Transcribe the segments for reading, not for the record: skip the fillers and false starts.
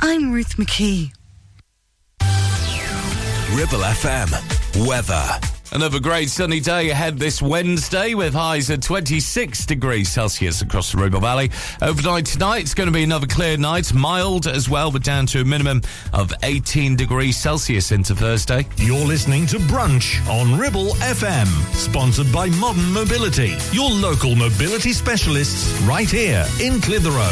I'm Ruth McKee. Ribble FM weather. Another great sunny day ahead this Wednesday with highs at 26 degrees Celsius across the Ribble Valley. Overnight tonight, it's going to be another clear night, mild as well, but down to a minimum of 18 degrees Celsius into Thursday. You're listening to Brunch on Ribble FM, sponsored by Modern Mobility, your local mobility specialists right here in Clitheroe.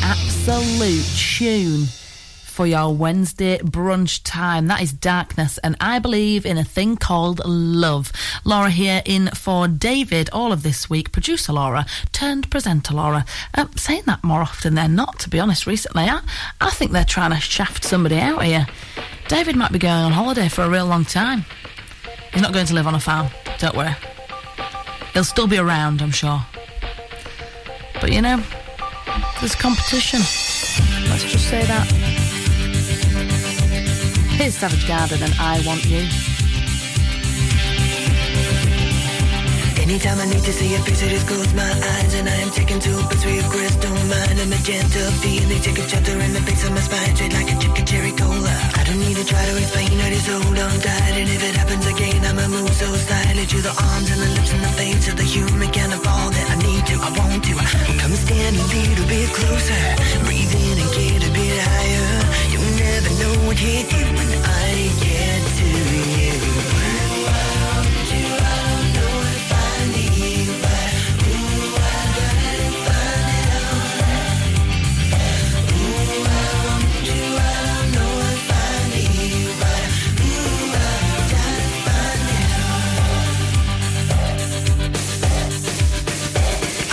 Absolute tune for your Wednesday brunch time. That is Darkness, and I believe in a thing called love. Laura here in for David all of this week. Producer Laura turned presenter Laura. Saying that more often than not, to be honest, recently. I think they're trying to shaft somebody out here. David might be going on holiday for a real long time. He's not going to live on a farm, don't worry. He'll still be around, I'm sure. But you know, there's competition. Let's just say that. Here's Savage Garden and I Want You. Anytime I need to see a face, I just close my eyes, and I am taken to a sweet crystal mind. A magenta feeling, take a chapter in the face of my spine, straight like a chicken cherry cola. I don't need to try to explain, I just hold on tight, and if it happens again, I'ma move so slightly to the arms and the lips and the face of the human kind of all that I need to, I want to. Come stand a little bit closer, breathe in and get a bit higher. You'll never know what hit you when I get to you.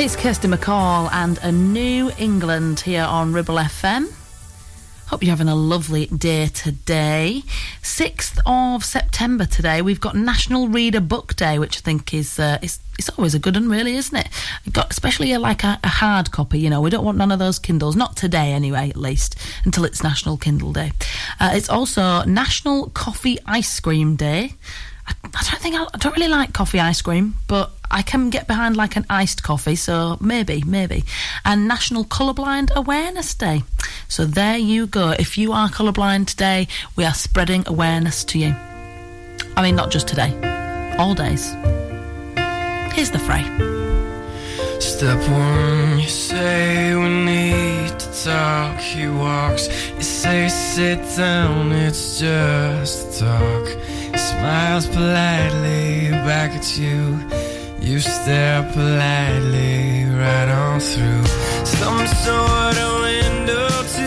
It's Kirsty McCall and A New England here on Ribble FM. Hope you're having a lovely day today. 6th of September today, we've got National Reader Book Day, which I think is it's always a good one, really, isn't it? Especially like a hard copy, you know. We don't want none of those Kindles. Not today, anyway, at least, until it's National Kindle Day. It's also National Coffee Ice Cream Day. I don't really like coffee ice cream, but I can get behind like an iced coffee, so maybe. And National Colourblind Awareness Day. So there you go. If you are colourblind today, we are spreading awareness to you. I mean, not just today. All days. Here's The Fray. Step one, you say we need to talk. He walks, you say sit down, it's just talk. He smiles politely back at you. You stare politely right on through some sort of window to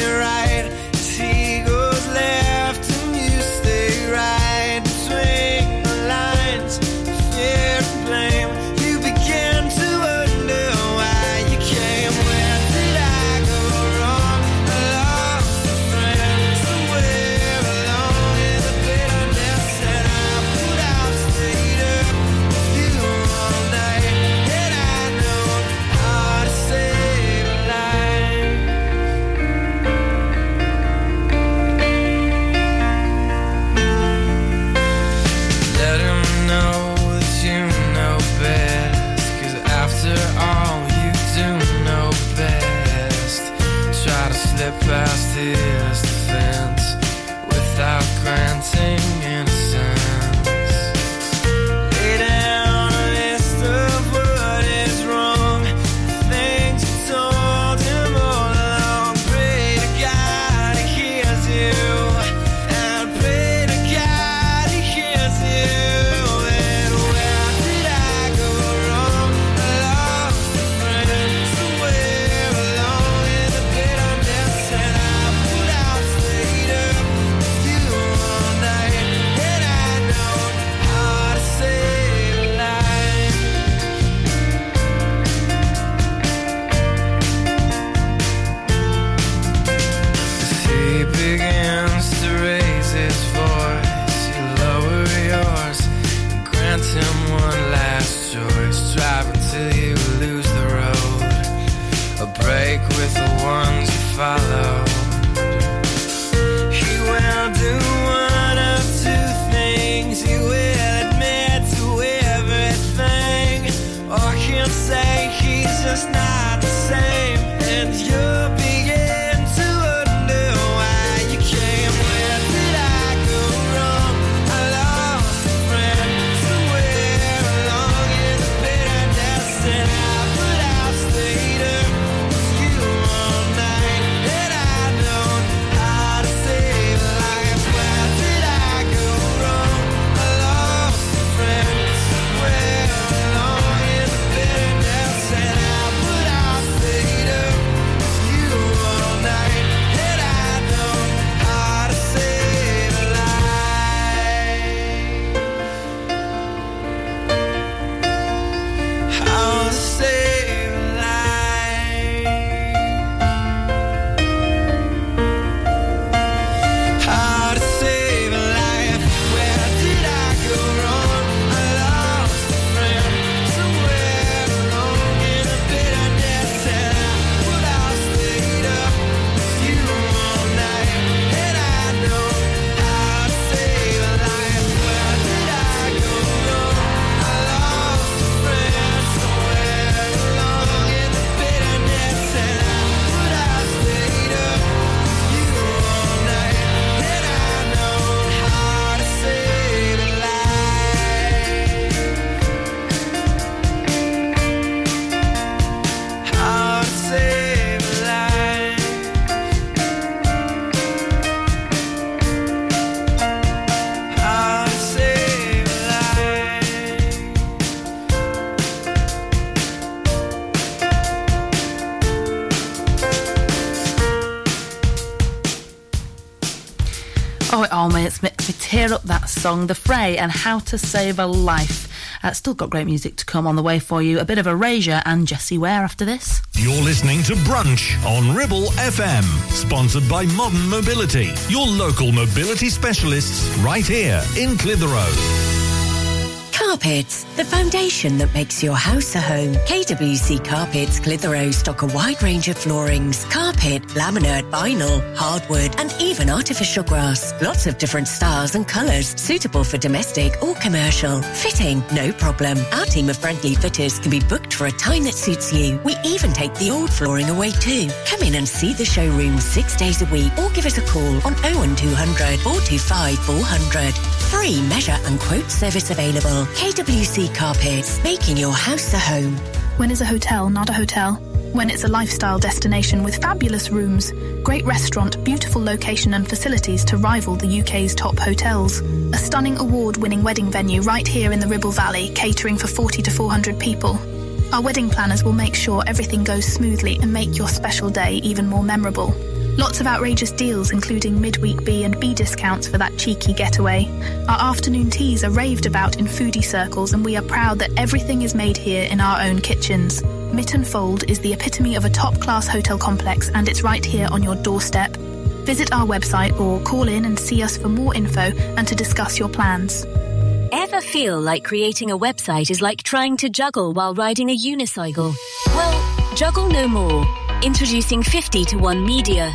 your right. As he goes left and you stay right, between the lines of fear and blame, you begin to wonder why you came. Where did I go wrong? I lost a friend somewhere along in the bitterness, and I put out, stayed up with you all night, and I know how to save a life. Let him know that you know best, 'cause after all you do know best. Try to slip past his defense without granting innocence. Lay down a list of what is wrong, the things you told him all along. Pray to God he hears you, and pray to God he hears you. And where did I go wrong? I lost a friend somewhere along in the bitterness, and I put out, stayed up with you all night, and I know how to save a life. As he begins to raise his voice, you lower yours and grant him one last choice. Drive until you lose the road, a break with the ones you follow. He will do one of two things. He will admit to everything, or he'll say he's just not the same, and you'll begin to wonder why you came. Where did I go wrong? I lost a friend somewhere along in the bitterness, and I put out, stayed up with you all night, and I know how to save a life. Where did I go wrong? I lost a friend somewhere along in the bitterness, and I put out, stayed up with you all night, and I know how to save a life. How to save a life. How to save a life. Where did I go wrong? I lost a friend somewhere along in the bitterness, and I put out, stayed up with you all night, and I know how to save a life. Where did I go wrong? I lost a friend somewhere along in the bitterness, and I put out, stayed up with you all night, and I know how to save a life. How to save a life. How to save a life. Oh, it almost makes me tear up, that song, The Fray and How to Save a Life. Still got great music to come on the way for you. A bit of Erasure and Jessie Ware after this. You're listening to Brunch on Ribble FM, sponsored by Modern Mobility, your local mobility specialists right here in Clitheroe. Carpets, the foundation that makes your house a home. KWC Carpets Clitheroe stock a wide range of floorings, carpet, laminate, vinyl, hardwood and even artificial grass. Lots of different styles and colours, suitable for domestic or commercial. Fitting, no problem. Our team of friendly fitters can be booked for a time that suits you. We even take the old flooring away too. Come in and see the showroom 6 days a week or give us a call on 01200 425 400. Free measure and quote service available. KWC Carpets, making your house a home. When is a hotel not a hotel? When it's a lifestyle destination with fabulous rooms, great restaurant, beautiful location and facilities to rival the UK's top hotels. A stunning award-winning wedding venue right here in the Ribble Valley, catering for 40 to 400 people. Our wedding planners will make sure everything goes smoothly and make your special day even more memorable. Lots of outrageous deals, including midweek B and B discounts for that cheeky getaway. Our afternoon teas are raved about in foodie circles, and we are proud that everything is made here in our own kitchens. Mittenfold is the epitome of a top-class hotel complex, and it's right here on your doorstep. Visit our website or call in and see us for more info and to discuss your plans. Ever feel like creating a website is like trying to juggle while riding a unicycle? Well, juggle no more. Introducing 50 to 1 Media.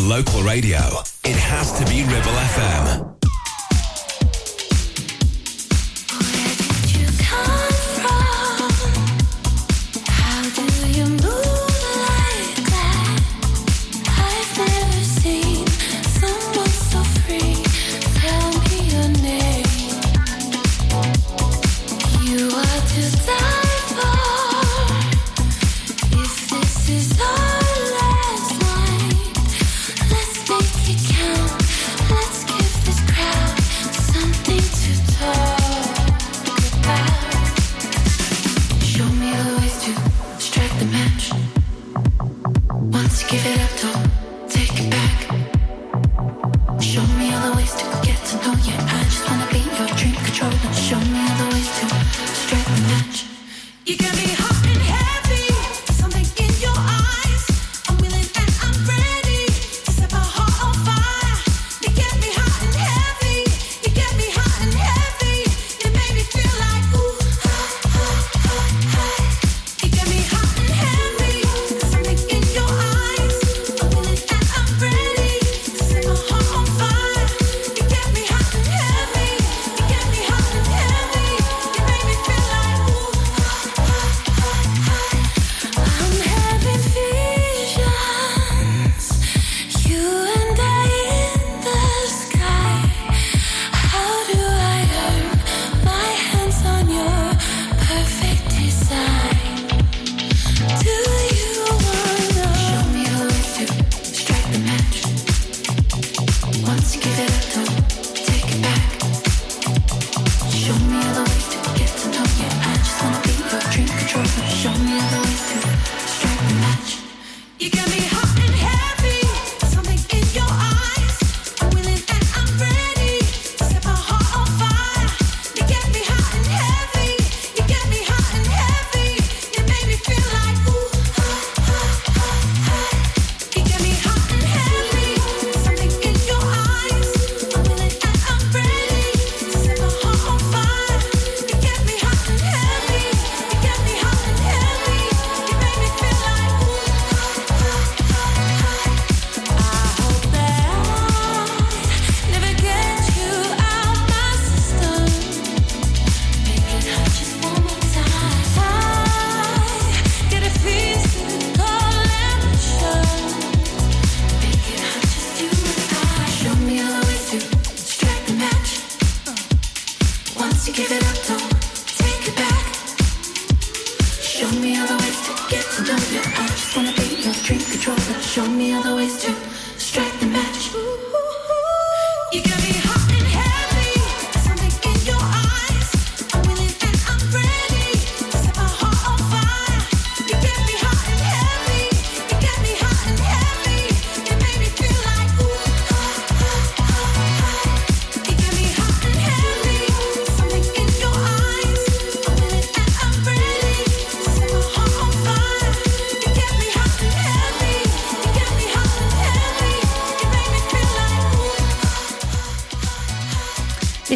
for local radio, it has to be Ribble FM.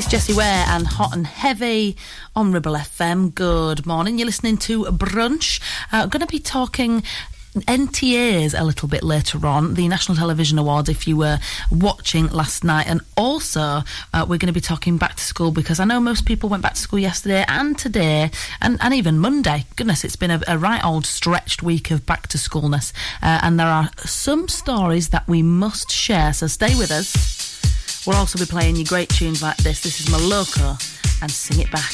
Jessie Ware and Hot and Heavy on Ribble FM. Good morning. You're listening to Brunch. I'm going to be talking NTAs a little bit later on, the National Television Awards, if you were watching last night. And also, we're going to be talking back to school, because I know most people went back to school yesterday and today and even Monday. Goodness, it's been a right old stretched week of back to schoolness. And there are some stories that we must share, so stay with us. We'll also be playing you great tunes like this. This is Maloko and Sing It Back.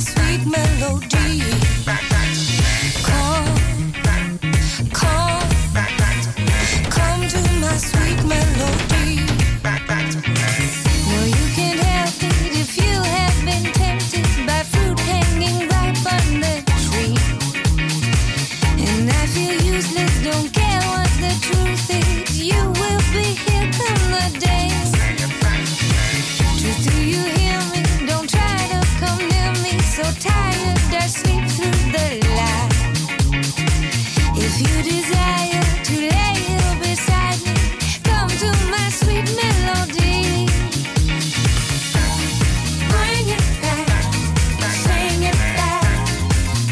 sweet melody. Come to my sweet melody. Well, you can help it if you have been tempted by fruit hanging ripe on the tree. And I feel useless, don't care what the truth is. You will be here come the day. Truth, do you hear me? Don't try to come near me. So tired, I sleep through the light. If you desire to lay here beside me, come to my sweet melody. Bring it back, sing it back.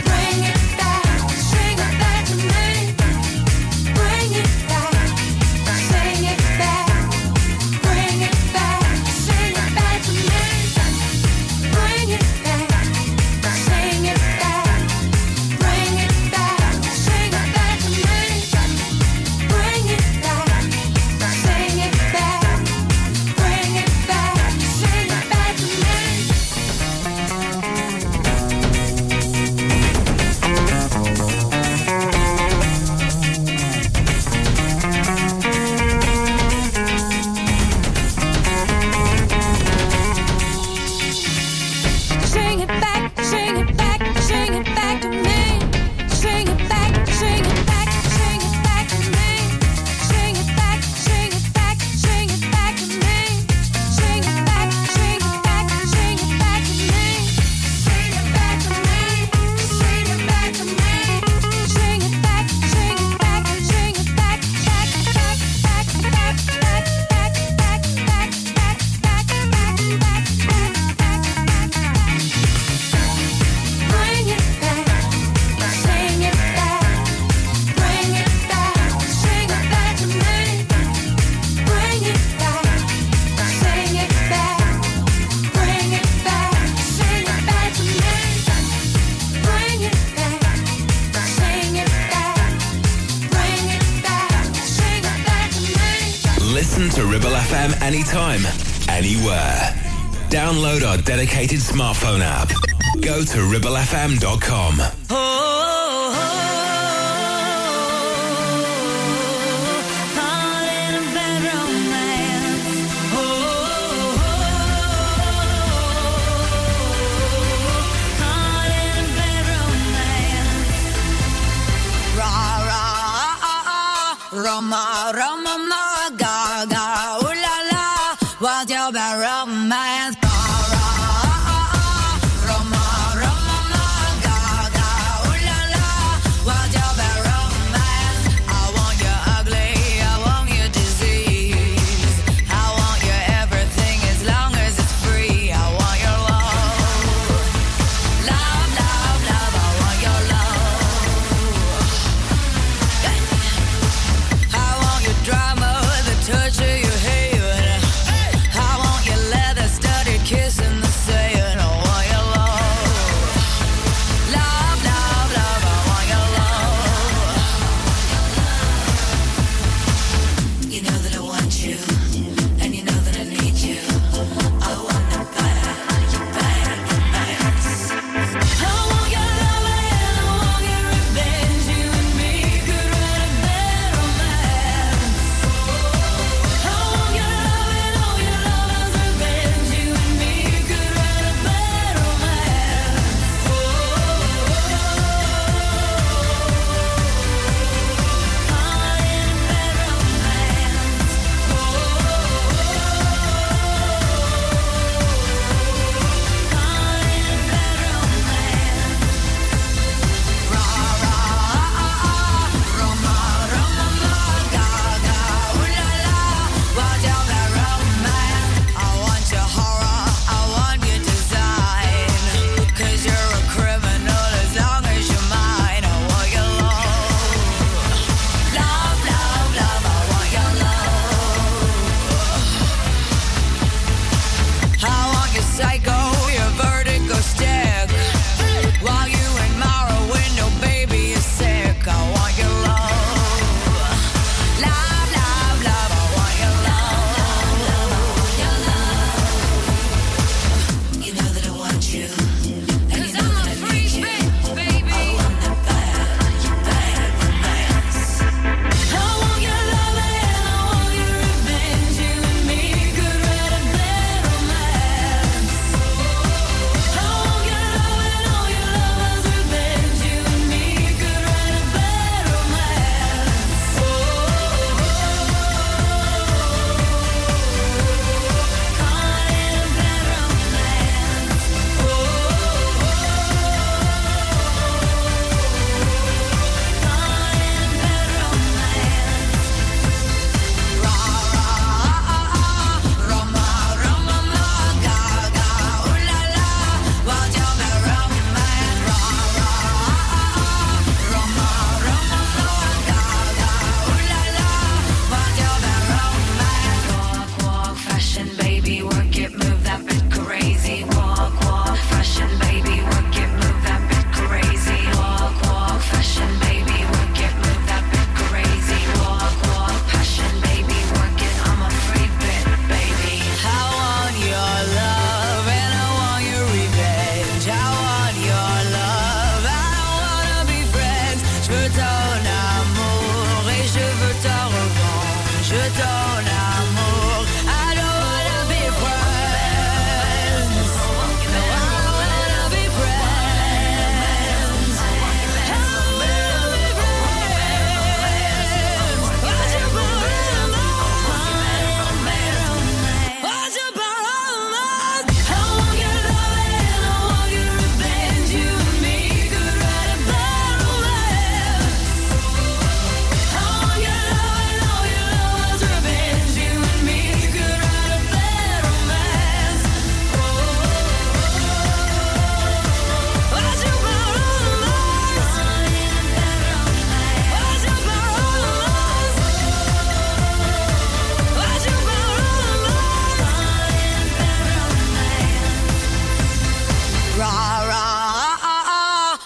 Bring it back, sing it back to me. Bring it back, sing it back. Bring it back, sing it back to me. Bring it back, sing it back. Bring it back, sing it back to me. Bring it back, sing it back. Bring it back, sing it back to me. Sing it back, sing it back, sing it back to me. Sing it back, sing it back, sing it back to me. Sing it back, sing it back, sing it back to me. Sing it back, sing it back, sing it back to me. Sing it back to me, sing it back to me. Sing it back, sing it back, sing it back, back, back, back, back, back, back, back, back, back, back, back, back, back. Bring it back, sing it back. Bring it back, sing it back to me. Bring it back, sing it back. Bring it back, sing it back to me. Bring it back, sing it back. Bring it back, sing it back to me. Listen to Ribble FM anytime, anywhere. Download our dedicated smartphone app. Go to ribblefm.com. Roma, Roma, ma, ga, ga, ooh la la, what's your bad romance? Ba, ra, Roma, Roma, ma, ga, ga, ooh la la, what's your bad romance? I want you ugly, I want your disease, I want your everything as long as it's free. I want your love, love, love, love, I want your love. I want your drama,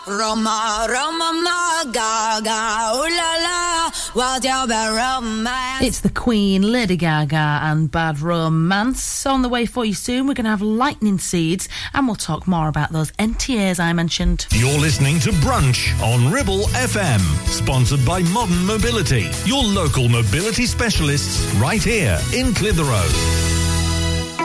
Roma, Roma, Gaga, ooh la la, what's your romance? It's the Queen, Lady Gaga and Bad Romance. On the way for you soon, we're going to have lightning seeds and we'll talk more about those NTAs I mentioned. You're listening to Brunch on Ribble FM, sponsored by Modern Mobility, your local mobility specialists right here in Clitheroe.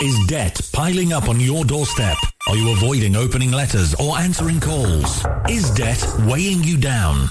Is debt piling up on your doorstep? Are you avoiding opening letters or answering calls? Is debt weighing you down?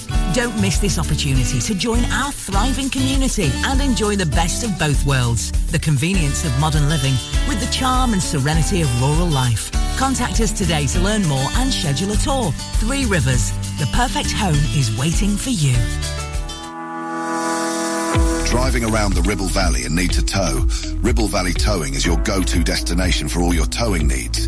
Don't miss this opportunity to join our thriving community and enjoy the best of both worlds, the convenience of modern living with the charm and serenity of rural life. Contact us today to learn more and schedule a tour. Three Rivers, the perfect home is waiting for you. Driving around the Ribble Valley and need to tow? Ribble Valley Towing is your go-to destination for all your towing needs.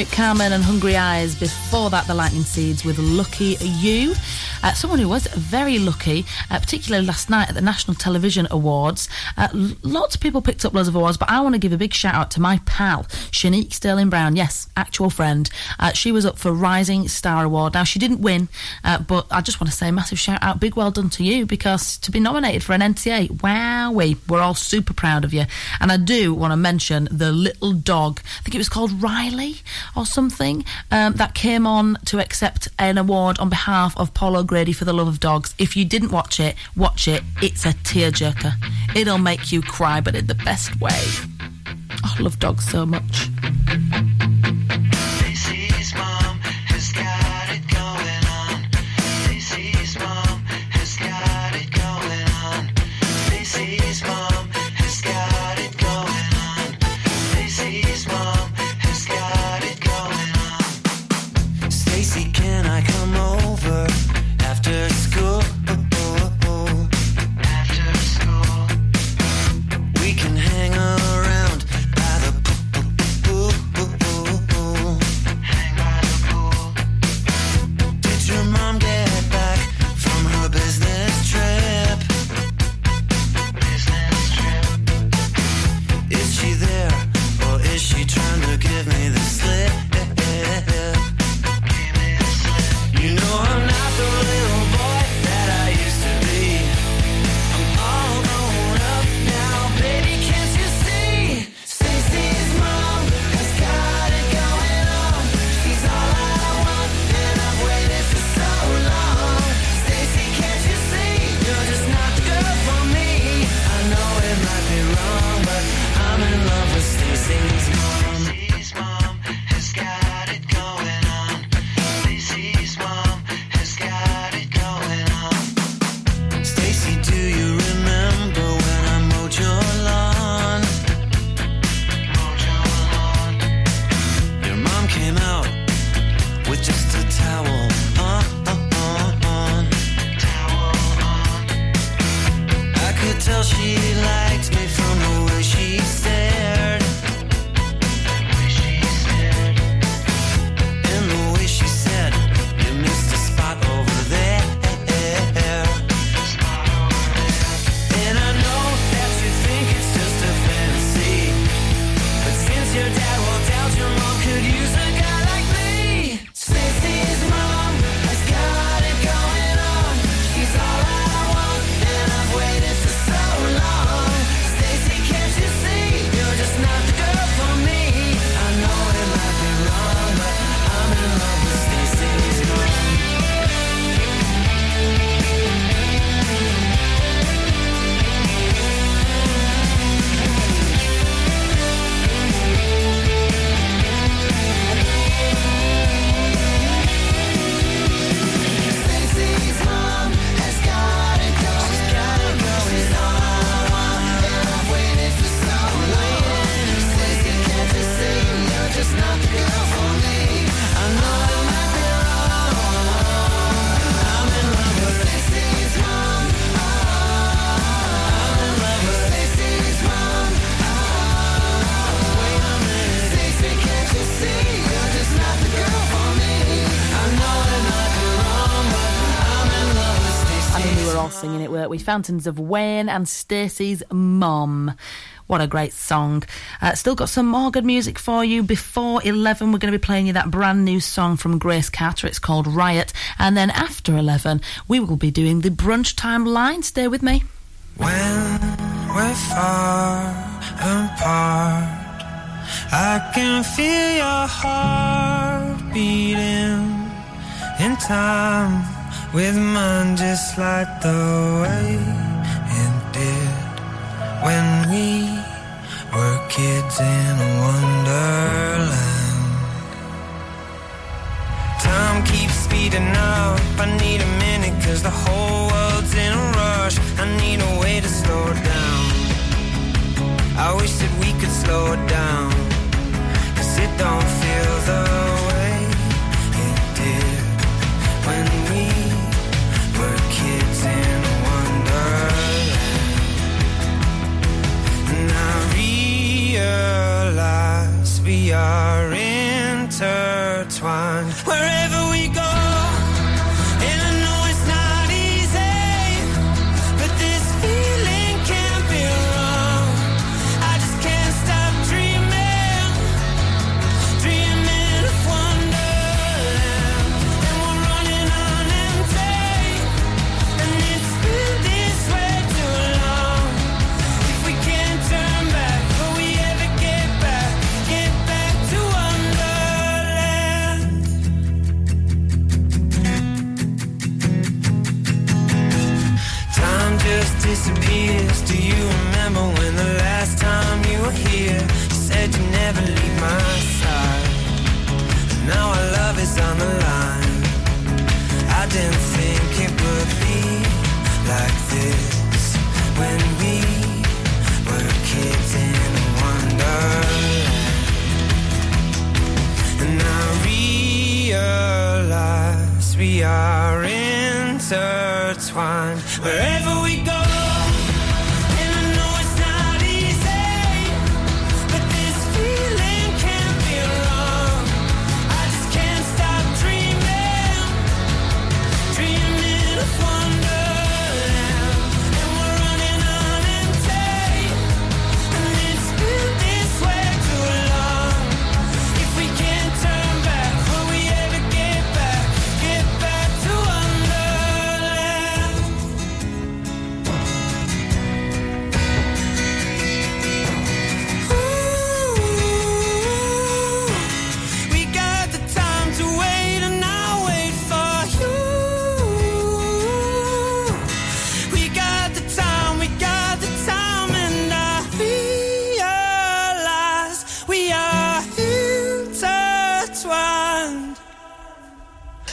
Eric Carmen and Hungry Eyes. Before that, the Lightning Seeds with Lucky You. Someone who was very lucky, particularly last night at the National Television Awards. Lots of people picked up loads of awards, but I want to give a big shout out to my pal, Shanique Sterling Brown. Yes, actual friend. She was up for Rising Star Award. Now, she didn't win, but I just want to say a massive shout out. Big well done to you, because to be nominated for an NTA, wowee, we're all super proud of you. And I do want to mention the little dog, I think it was called Riley or something, that came on to accept an award on behalf of Paul Grady for The Love of Dogs. If you didn't watch it, watch it. It's a tearjerker. It'll make you cry, but in the best way. Oh, I love dogs so much. Daisy's mom has got it going on. Daisy's mom has got it going on. Daisy's mom has got it going on. Daisy's mom has got it going on. Stacy, can I come over after school? After school. We can hang around by the pool. Hang by the pool. Did your mom get back from her business trip? Business trip. Is she there, or is she trying to give me the slip? Give me the slip. You know I'm not the little boy that I used to be. I'm all grown up now, baby, can't you see? Stacy's mom has got it going on. She's all I want, and I've waited for so long. Stacy, can't you see? You're just not the girl for me. I know it might be wrong, but I'm in love with Stacy's mom. Stacy's mom has got it going on. Stacy's mom has got it going on. Stacy, do you remember when I mowed your lawn? Mowed your lawn. Your mom came out with just a towel on. Towel on. I could tell she liked me from the way she stared. Way she stared. And the way she said, you missed a spot over there. Spot over there. And I know that you think it's just a fantasy, but since your dad walked out, your mom could use a guy like me. Stacy's mom has got it going on. She's all I want, and I've waited for so long. Stacy, can't you see? You're just not the girl for me. I know it might be wrong, but I'm in love with Stacy's mom. Stacy's mom has got it going. She's got it going on. And I've waited for so long. Stacy, can't you see? You're just not the girl for me. I know I might be wrong. I'm in love with Stacy's mom. I'm in love with Stacy's mom. Wait a minute. Stacy, can't you see? You're just not the girl for me. I know I might be wrong, but I'm in love with Stacy's mom. I mean, we were all singing it, weren't we? Fountains of Wayne and Stacy's Mom. What a great song. Still got some more good music for you. Before 11, we're going to be playing you that brand new song from Grace Carter. It's called Riot. And then after 11, we will be doing the brunch time line. Stay with me. When we're far apart, I can feel your heart beating in time with mine, just like the way it did when we were kids in a wonderland. Time keeps speeding up. I need a minute, 'cause the whole world's in a rush. I need a way to slow it down. I wish that we could slow it down, 'cause it don't feel the way it did when we were kids in a wonderland. And I realize we are in turn. disappears. Do you remember when the last time you were here? You said you'd never leave my side. And now our love is on the line. I didn't think it would be like this when we were kids in Wonderland. And I realize we are intertwined wherever we go.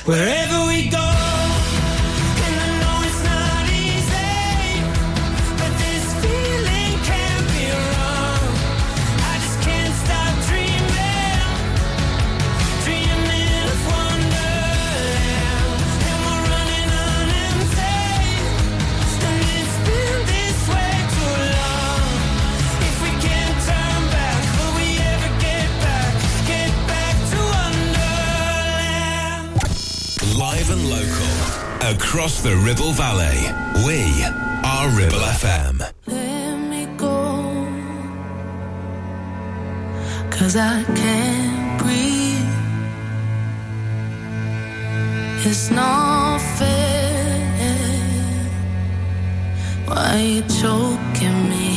Wherever we go. Across the Ribble Valley, we are Ribble FM. Let me go, 'cause I can't breathe. It's not fair. Why are you choking me?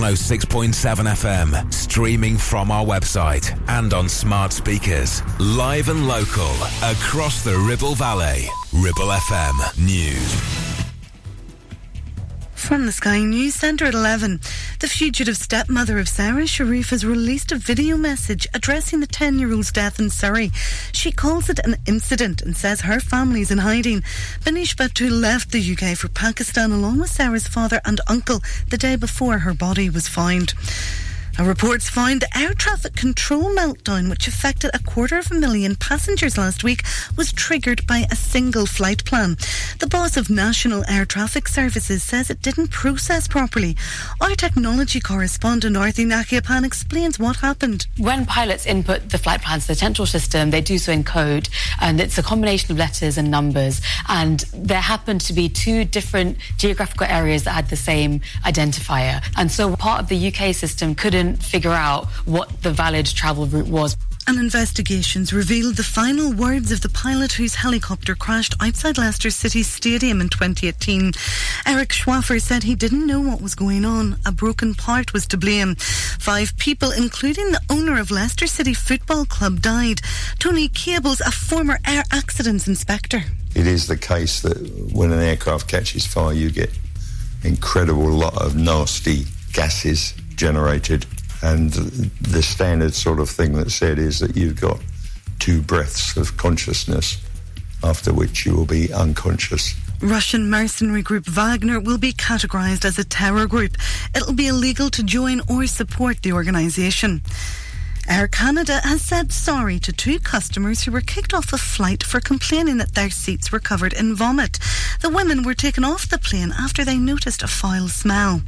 106.7 FM, streaming from our website and on smart speakers, live and local, across the Ribble Valley. Ribble FM News. From the Sky News Centre at 11, the fugitive stepmother of Sarah Sharif has released a video message addressing the 10-year-old's death in Surrey. She calls it an incident and says her family is in hiding. Banish Bhattu left the UK for Pakistan along with Sarah's father and uncle the day before her body was found. Reports found the air traffic control meltdown, which affected 250,000 passengers last week, was triggered by a single flight plan. The boss of National Air Traffic Services says it didn't process properly. Our technology correspondent Arthi Nakiapan explains what happened. When pilots input the flight plans to the central system, they do so in code, and it's a combination of letters and numbers. And there happened to be two different geographical areas that had the same identifier. And so part of the UK system couldn't figure out what the valid travel route was. And investigations revealed the final words of the pilot whose helicopter crashed outside Leicester City Stadium in 2018. Eric Schwafer said he didn't know what was going on. A broken part was to blame. 5 people, including the owner of Leicester City Football Club, died. Tony Cables, a former air accidents inspector. It is the case that when an aircraft catches fire, you get incredible lot of nasty gases generated, and the standard sort of thing that's said is that you've got 2 breaths of consciousness, after which you will be unconscious. Russian mercenary group Wagner will be categorised as a terror group. It'll be illegal to join or support the organisation. Air Canada has said sorry to 2 customers who were kicked off a flight for complaining that their seats were covered in vomit. The women were taken off the plane after they noticed a foul smell.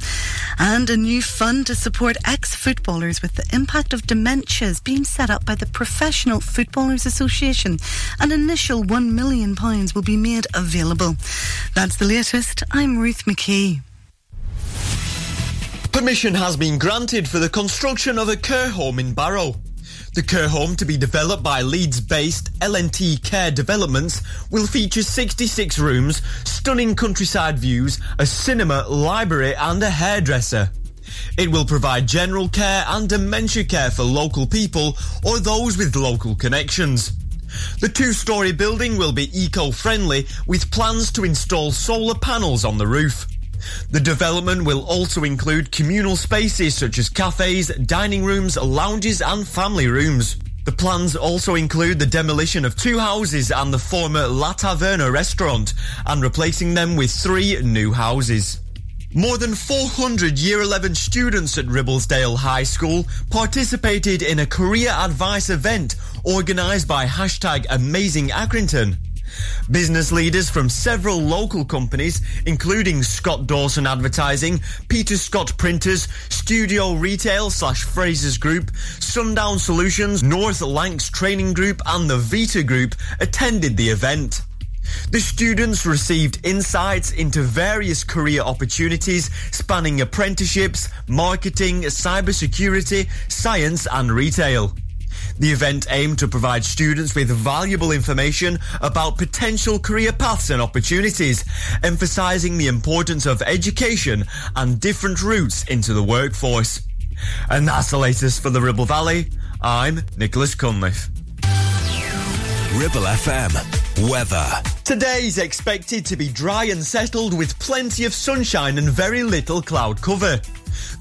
And a new fund to support ex-footballers with the impact of dementia is being set up by the Professional Footballers Association. An initial £1 million will be made available. That's the latest. I'm Ruth McKee. Permission has been granted for the construction of a care home in Barrow. The care home, to be developed by Leeds-based LNT Care Developments, will feature 66 rooms, stunning countryside views, a cinema, library and a hairdresser. It will provide general care and dementia care for local people or those with local connections. The 2-storey building will be eco-friendly with plans to install solar panels on the roof. The development will also include communal spaces such as cafes, dining rooms, lounges and family rooms. The plans also include the demolition of 2 houses and the former La Taverna restaurant and replacing them with 3 new houses. More than 400 Year 11 students at Ribblesdale High School participated in a career advice event organised by #AmazingAcrington. Business leaders from several local companies, including Scott Dawson Advertising, Peter Scott Printers, Studio Retail / Fraser's Group, Sundown Solutions, North Lancs Training Group and the Vita Group, attended the event. The students received insights into various career opportunities spanning apprenticeships, marketing, cybersecurity, science and retail. The event aimed to provide students with valuable information about potential career paths and opportunities, emphasising the importance of education and different routes into the workforce. And that's the latest for the Ribble Valley. I'm Nicholas Cunliffe. Ribble FM weather. Today's expected to be dry and settled with plenty of sunshine and very little cloud cover.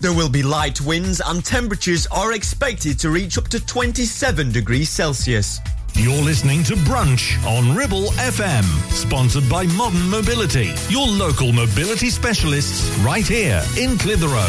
There will be light winds and temperatures are expected to reach up to 27 degrees Celsius. You're listening to Brunch on Ribble FM, sponsored by Modern Mobility, your local mobility specialists right here in Clitheroe.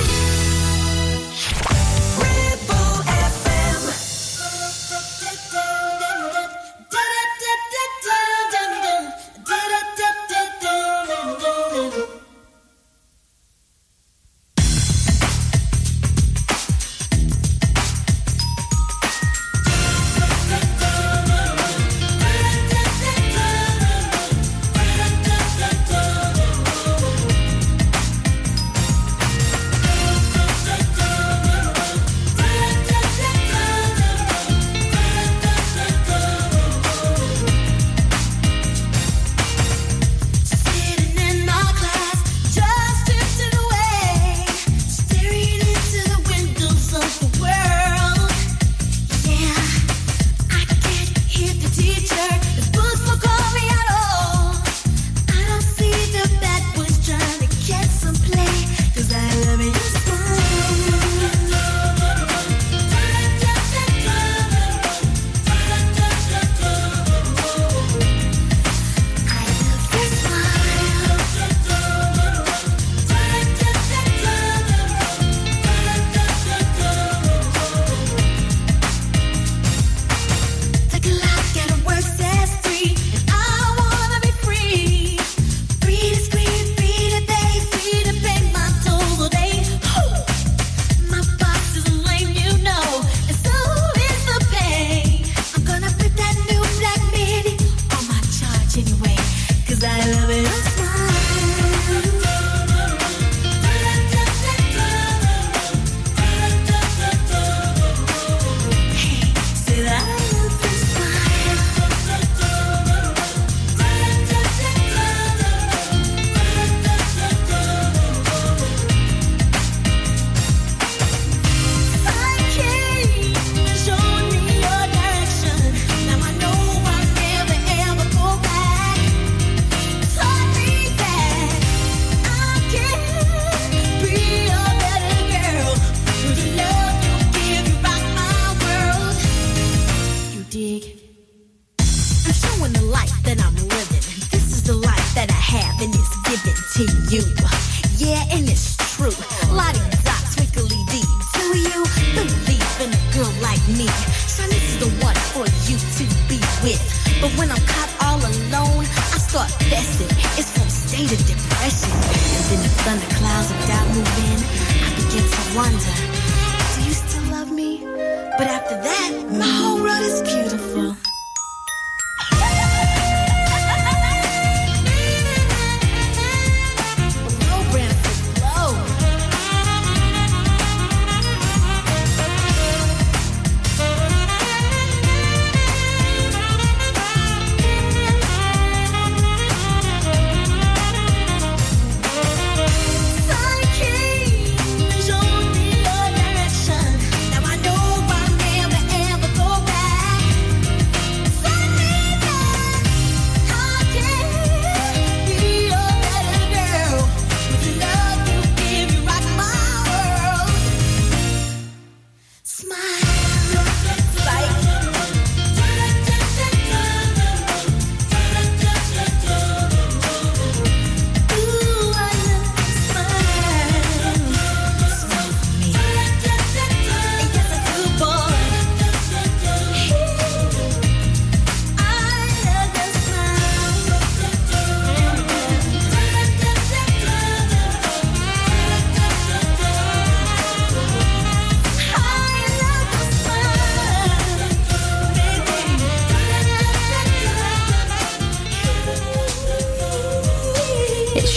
have and it's given to you. Yeah, and it's true. La-di-da, twinkly-dee. Do you believe in a girl like me? Shanique is the one for you to be with. But when I'm caught all alone, I start festing. It's from state of depression. And then the thunderclouds of doubt move in. I begin to wonder, do you still love me? But after that, my whole world is beautiful.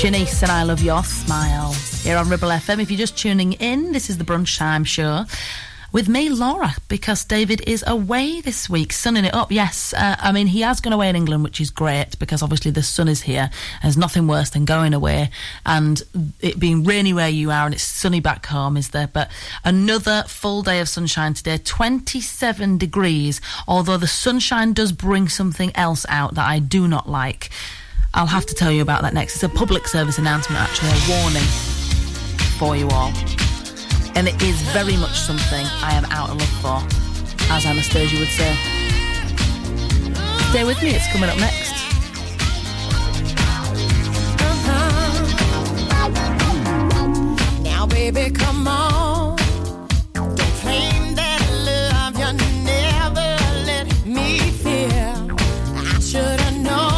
Shanice and I Love Your Smile here on Ribble FM. If you're just tuning in, this is the Brunchtime Show with me, Laura, because David is away this week, sunning it up. Yes, I mean, he has gone away in England, which is great, because obviously the sun is here. There's nothing worse than going away and it being rainy where you are and it's sunny back home, is there? But another full day of sunshine today, 27 degrees, although the sunshine does bring something else out that I do not like. I'll have to tell you about that next. It's a public service announcement, actually, a warning for you all. And it is very much something I am out of love for, as Anastasia would say. Stay with me, it's coming up next. Now, baby, come on. Don't claim that love you never let me feel. I should have known.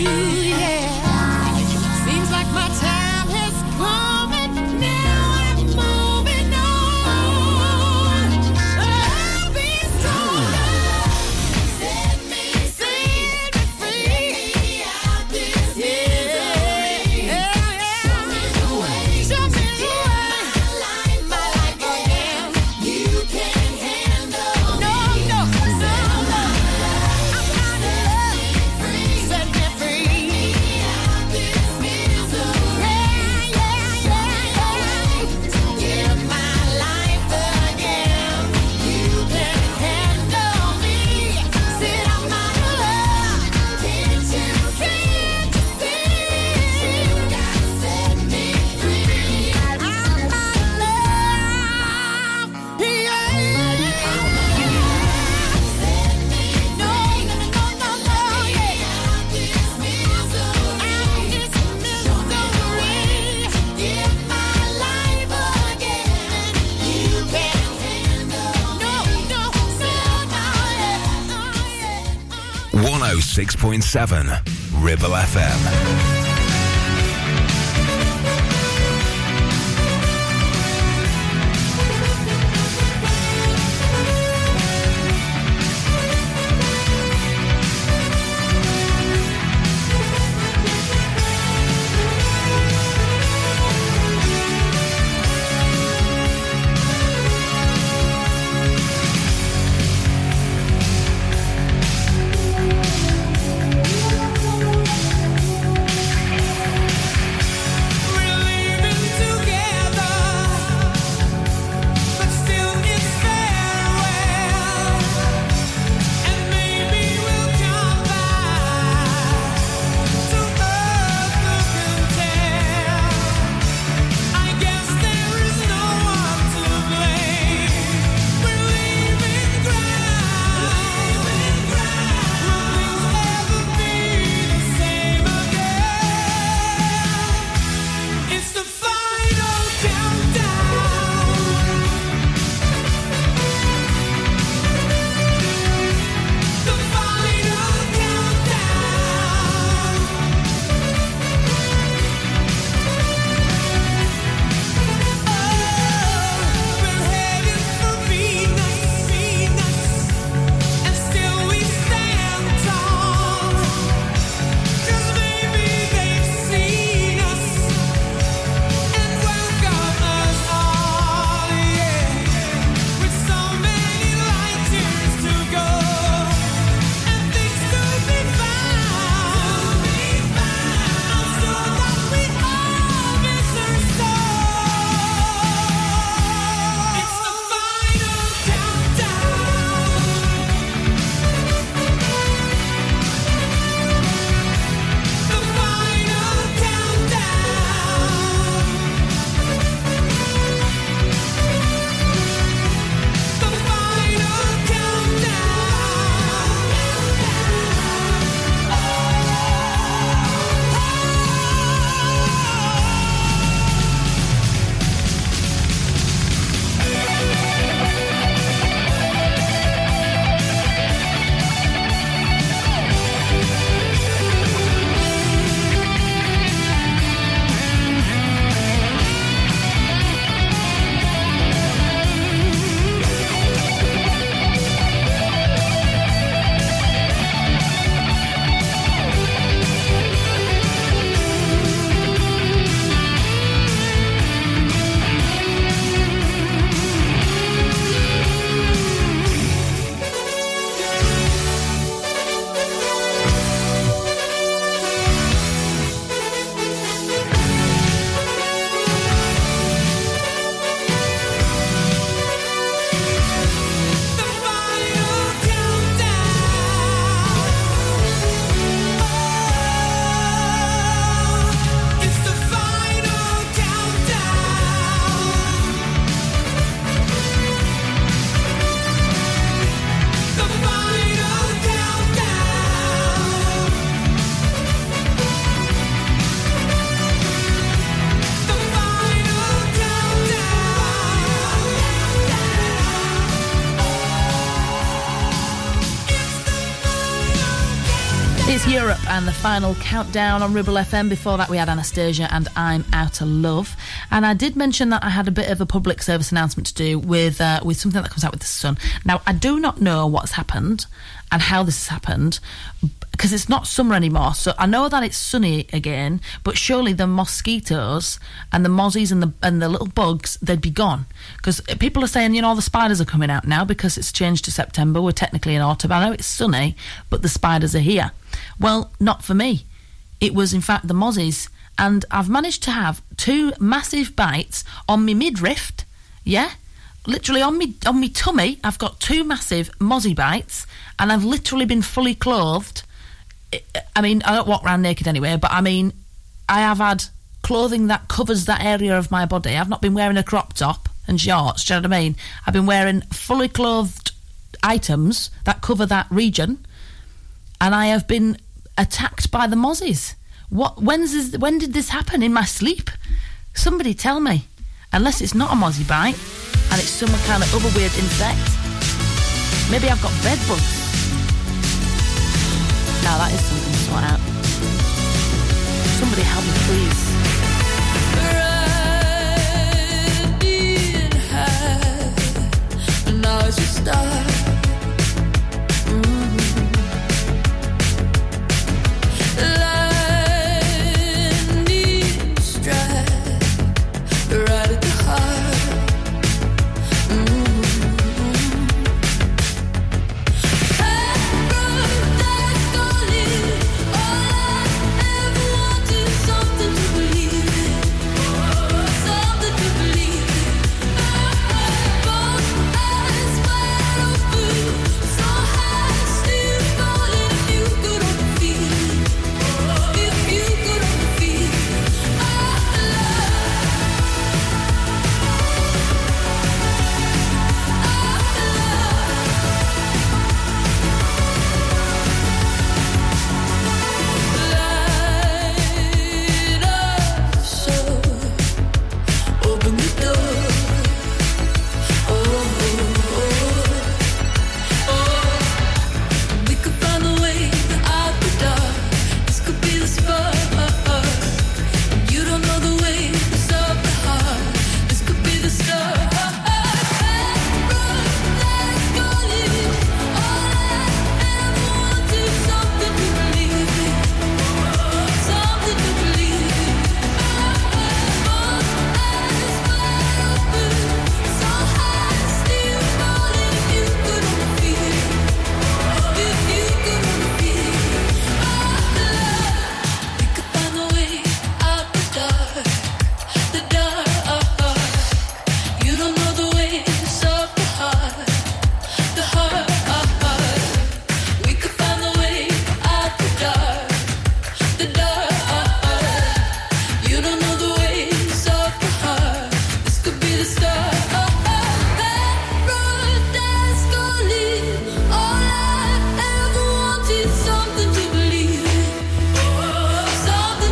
Yeah. 106.7 Ribble FM. Europe and the final countdown on Ribble FM. Before that we had Anastasia and I'm Out of Love. And I did mention that I had a bit of a public service announcement to do with something that comes out with the Sun. Now, I do not know what's happened and how this has happened, because it's not summer anymore. So I know that it's sunny again, but surely the mosquitoes and the mozzies and the little bugs, they'd be gone. Because people are saying, you know, all the spiders are coming out now because it's changed to September. We're technically in autumn. I know it's sunny, but the spiders are here. Well, not for me. It was, in fact, the mozzies. And I've managed to have two massive bites on my midriff, yeah? Literally on me tummy, I've got two massive mozzie bites, and I've literally been fully clothed. I mean, I don't walk around naked anyway, but I mean, I have had clothing that covers that area of my body. I've not been wearing a crop top and shorts, do you know what I mean? I've been wearing fully clothed items that cover that region, and I have been attacked by the mozzies. When did this happen? In my sleep? Somebody tell me. Unless it's not a mozzie bite, and it's some kind of other weird insect. Maybe I've got bed bugs. Now that is something to sort out. Somebody help me, please. Now it's just dark. Lightning strike right at the heart. I broke that golden. All I ever wanted, something to believe in. Something to believe in. Both eyes wide open, so high, still falling. If you could only feel it. If you could only feel our love. Light up, so open the door. We could find a way out the dark. This could be the spark. You don't know the way, it's of the heart. This could be the start. That's golden. All I ever wanted, something to believe in. Something to believe in. Both eyes wide open, so high, still falling. If you could only feel it. If you could only feel our love. We could find a way out the dark, the dark. You don't know the way, it's of the heart, the heart. We could find a way out the dark. You don't know the way, it's of the heart. This could be the start. That road that's golden. All I ever wanted, something to believe in.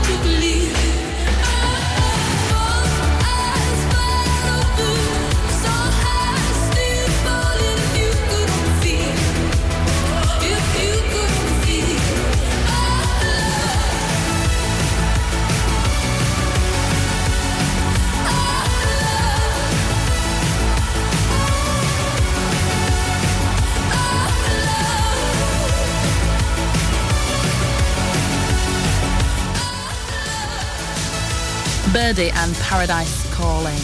Something to believe in. Both eyes wide open, so high, still falling. If you could only feel, if you could only feel our love, Birdie and Paradise Calling.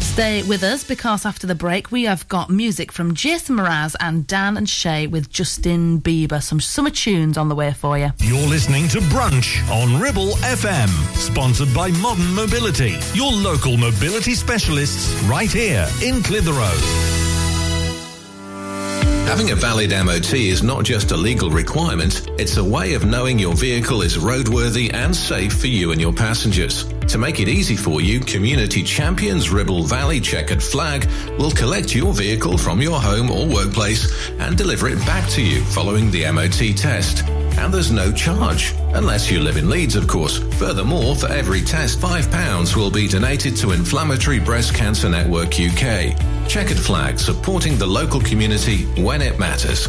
Stay with us because after the break we have got music from Jason Mraz and Dan and Shay with Justin Bieber. Some summer tunes on the way for you. You're listening to Brunch on Ribble FM, sponsored by Modern Mobility, your local mobility specialists right here in Clitheroe. Having a valid MOT is not just a legal requirement, it's a way of knowing your vehicle is roadworthy and safe for you and your passengers. To make it easy for you, Community Champions Ribble Valley Checkered Flag will collect your vehicle from your home or workplace and deliver it back to you following the MOT test. And there's no charge, unless you live in Leeds, of course. Furthermore, for every test, £5 will be donated to Inflammatory Breast Cancer Network UK. Checkered Flag, supporting the local community when it matters.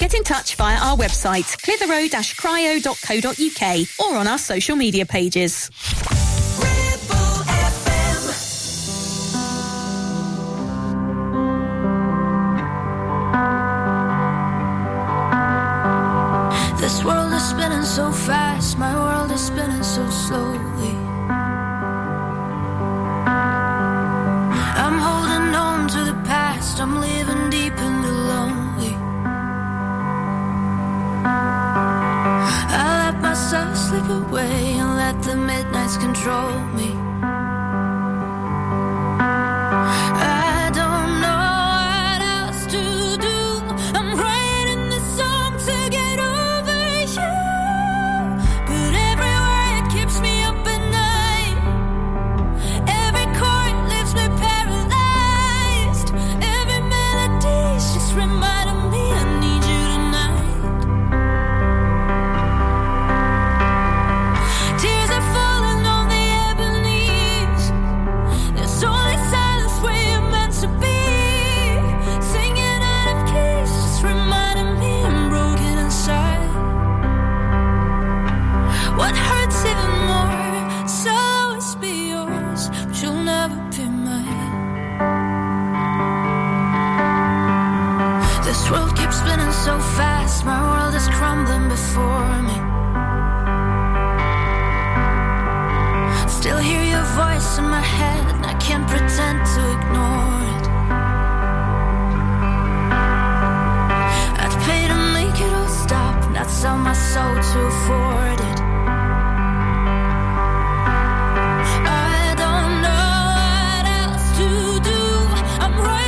Get in touch via our website, clitheroe-cryo.co.uk, or on our social media pages. This world is spinning so fast, my world is spinning so slowly. I'm holding on to the past, I'm living deep in the lonely. I let myself slip away and let the midnights control me. So fast, my world is crumbling before me. Still hear your voice in my head, and I can't pretend to ignore it. I'd pay to make it all stop, and I'd sell my soul to afford it. I don't know what else to do. I'm right.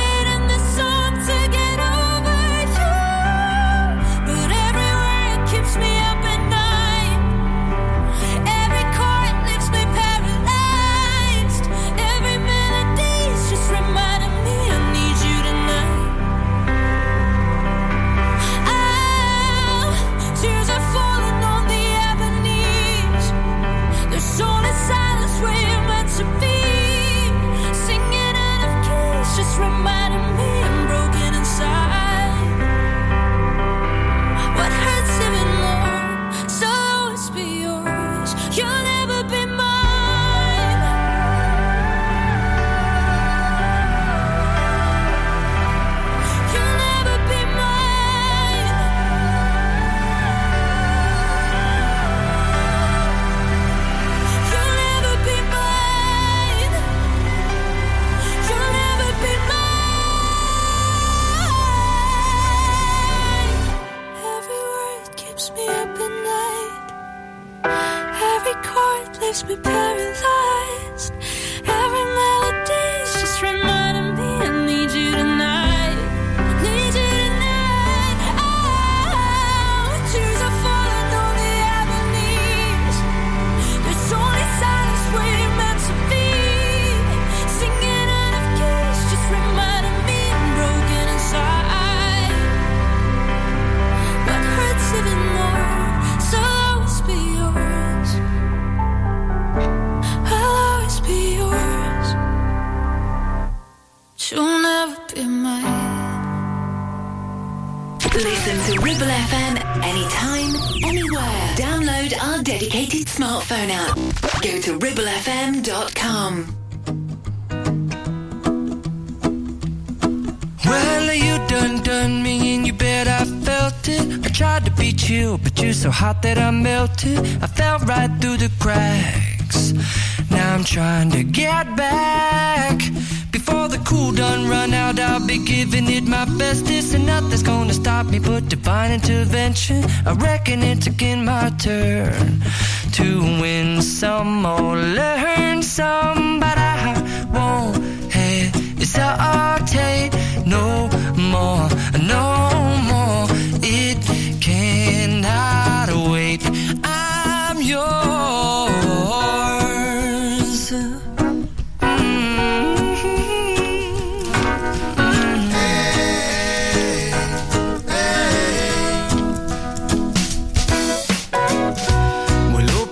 I reckon it's again my turn to win some or learn some, but I won't hesitate no more, no more. It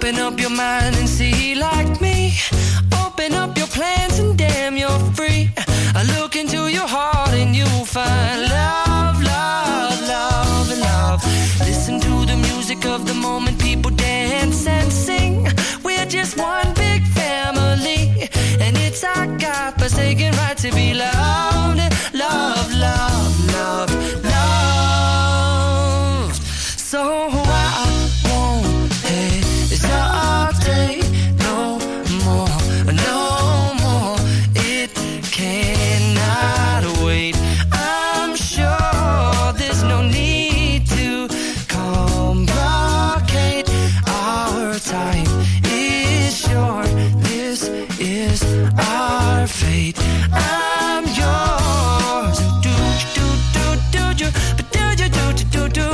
Open up your mind and see like me. Open up your plans and damn, you're free. I look into your heart and you'll find love, love, love, love. Listen to the music of the moment, people dance and sing. We're just one big family, and it's our God-forsaken right to be loved, love, love, love, love. So I won't hesitate no more, no more. It cannot wait. I'm sure there's no need to complicate. Our time is short. This is our fate. I'm yours. Do do do do do do do do do do.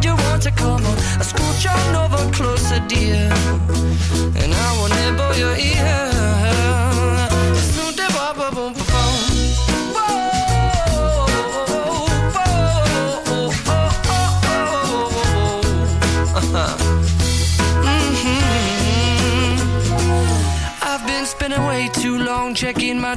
Do you want to come on? I scooch on over closer, dear, and I will nibble your ear. I've been spinning way too long, checking my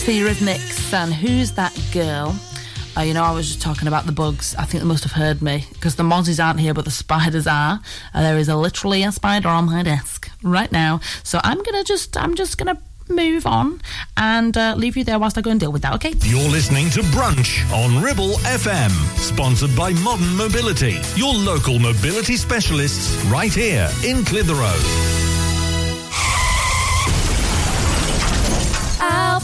the Eurythmics and Who's That Girl? You know, I was just talking about the bugs. I think they must have heard me because the mozzies aren't here, but the spiders are. There is literally a spider on my desk right now. So I'm just gonna move on and leave you there whilst I go and deal with that, okay? You're listening to Brunch on Ribble FM, sponsored by Modern Mobility, your local mobility specialists right here in Clitheroe. Help,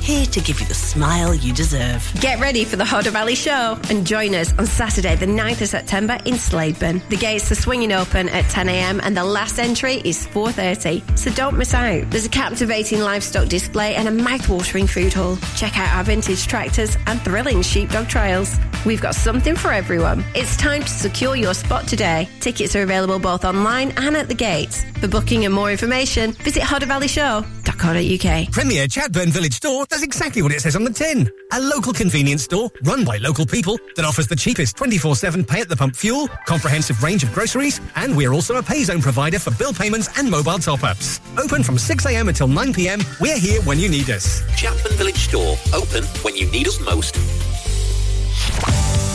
here to give you the smile you deserve. Get ready for the Hodder Valley Show and join us on Saturday the 9th of September in Sladeburn. The gates are swinging open at 10 a.m. and the last entry is 4:30, so don't miss out. There's a captivating livestock display and a mouth-watering food hall. Check out our vintage tractors and thrilling sheepdog trials. We've got something for everyone. It's time to secure your spot today. Tickets are available both online and at the gates. For booking and more information, visit hoddervalleyshow.co.uk. Premier Chadburn Village Store does exactly what it says on the tin. A local convenience store run by local people that offers the cheapest 24/7 pay at the pump fuel, comprehensive range of groceries, and we're also a pay zone provider for bill payments and mobile top-ups. Open from 6 a.m. until 9 p.m, we're here when you need us. Chadburn Village Store, open when you need us most.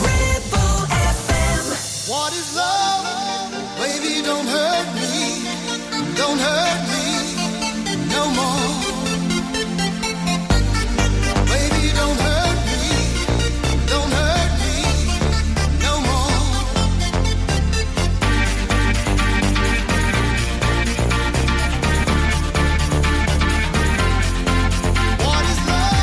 Ripple FM. What is love? Baby, don't hurt me. Don't hurt me no more. Baby, don't hurt me. Don't hurt me no more. What is love?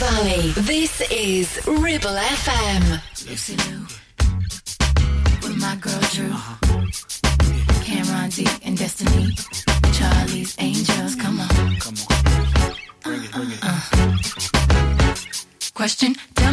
Valley. This is Ribble FM. Lucy Lou with my girl Drew, Cameron D and Destiny, Charlie's Angels. Come on, come on, bring it, bring it. Question, tell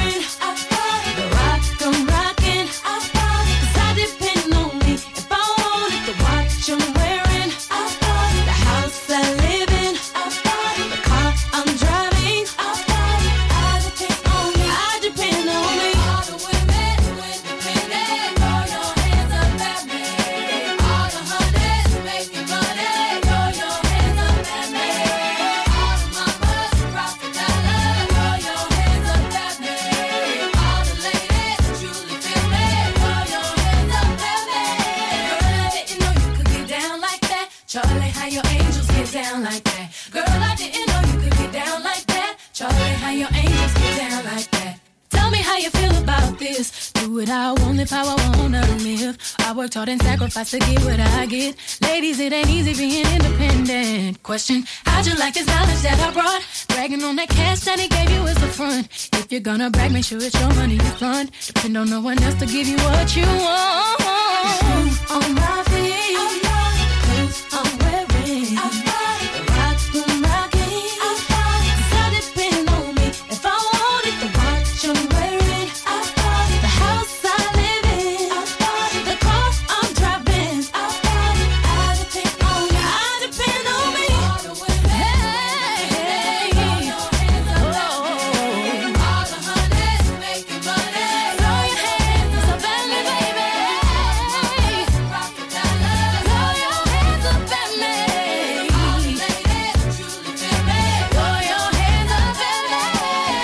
I buy. The rocks I'm rocking, I buy. 'Cause I depend on me if I want it. The watch I'm wearing, I buy. The house I live in, I buy. The car I'm driving, I buy. I depend on me, I depend on me. All the women who independent, throw your hands up at me. All the hunters who making money, throw your hands up at me. All the mamas who rock the dollar, throw your hands up at me. All the ladies who truly feel me, throw your hands up at me. Girl, I didn't know you could get down like that. Charlie, how your angels get down like that. Girl, I didn't know you could get down like that. Charlie, how your angels get down like that. Tell me how you feel about this. Do what I want, live how I wanna live. I worked hard and sacrificed to get what I get. Ladies, it ain't easy being independent. Question, how'd you like this knowledge that I brought? Bragging on that cash that he gave you is a front. If you're gonna brag, make sure it's your money you fund. Depend on no one else to give you what you want. On my feet, clothes I'm wearing, the rocks I'm rocking, 'cause I depend on me if I want it. The watch I'm wearing, the house I live in, the car I'm driving, I depend on me, I depend on me. Hey, all the hunters who making money, throw your hands up at me, baby. Rock the dollar, throw your hands up at me. All the ladies who truly feel me, throw your hands up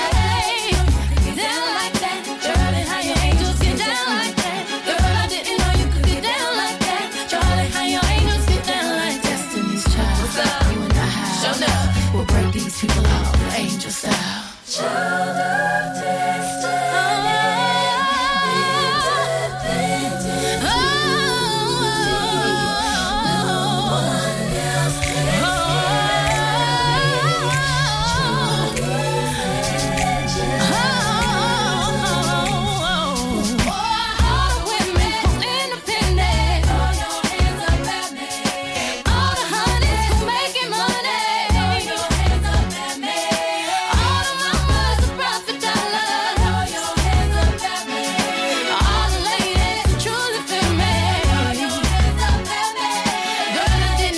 at me. Get down like that, Charlie, how your angels get down like that. Girl, I didn't know you could get down like that. Charlie, how your angels get down like that. Destiny's Child, what's up? You and I have shown up. We'll break these people off, angel style. Child of destiny, all the women who independent, throw your hands up at me. All the hunters who making money, throw your hands up at me. All the mamas who rock the dollar, throw your hands up at me. All the ladies who truly feel me, throw your hands up at me. Girl, I didn't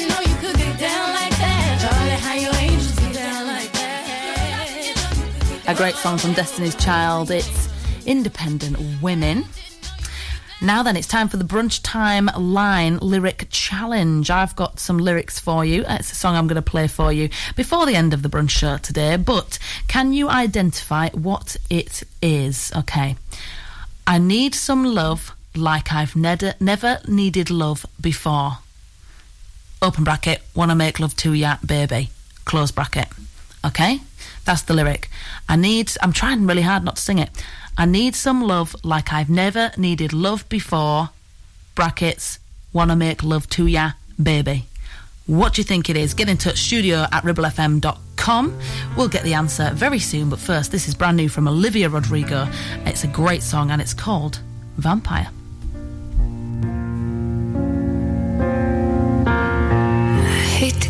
know you could get down like that. Charlie, how your angels get down like that. A great song from Destiny's Child. It's Independent Women. Now then, it's time for the Brunch Time Line Lyric Challenge. I've got some lyrics for you. It's a song I'm going to play for you before the end of the brunch show today. But can you identify what it is? Okay. I need some love like I've never needed love before. Open bracket. Wanna make love to ya, baby. Close bracket. Okay? That's the lyric. I'm trying really hard not to sing it. I need some love like I've never needed love before. Brackets. Wanna make love to ya, baby. What do you think it is? Get in touch, studio@ribblefm.com. We'll get the answer very soon, but first, this is brand new from Olivia Rodrigo. It's a great song and it's called Vampire. I hate to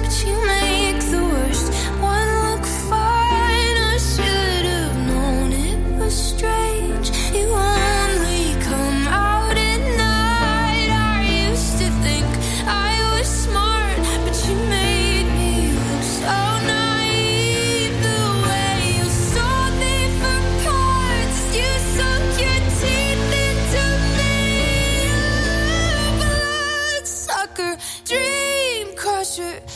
but you make the worst one look fine. I should have known it was strange. You only come out at night. I used to think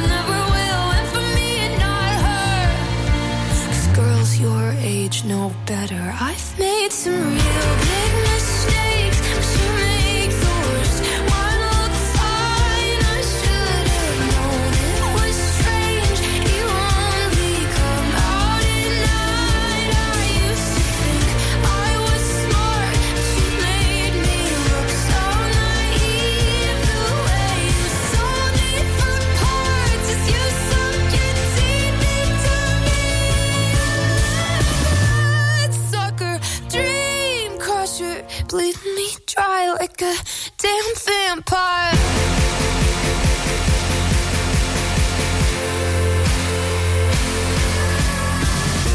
never will. And for me and not her, 'cause girls your age know better. I've made some real big mistakes. Bleeding me dry like a damn vampire.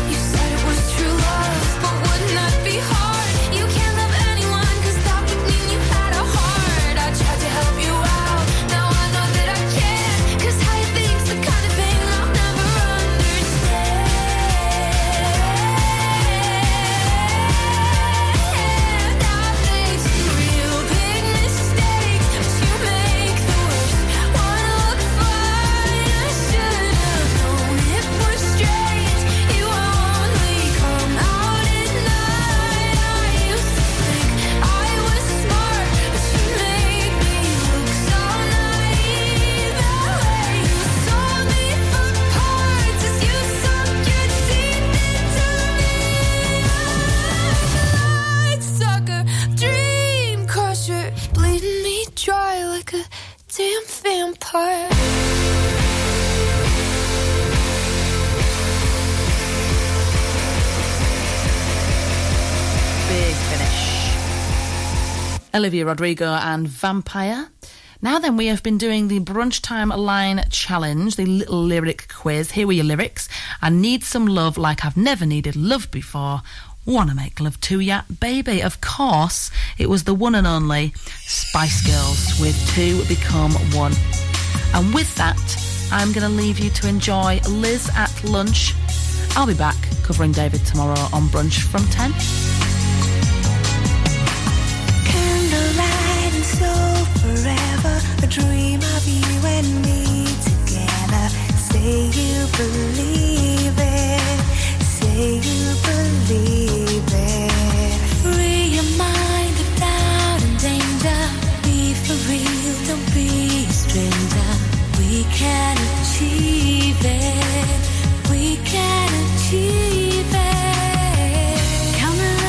You said it was true love, but wouldn't that be hard? You can't love anyone, 'cause that would mean you had a heart. I tried to help you out, now I know that I can't, 'cause how you think's the kind of thing I'll never vampire. Big finish. Olivia Rodrigo and Vampire. Now then, we have been doing the Brunch Time Line Challenge, the little lyric quiz. Here were your lyrics. I need some love like I've never needed love before. Wanna make love to ya, baby. Of course, it was the one and only Spice Girls with Two Become One. And with that, I'm going to leave you to enjoy Liz at Lunch. I'll be back covering David tomorrow on Brunch from 10. Candlelight and soul forever, a dream of you and me together. Say you believe it, say you believe it. Free your mind of doubt and danger. Be for real, don't be a stranger. We can achieve it, we can achieve it. Come alive.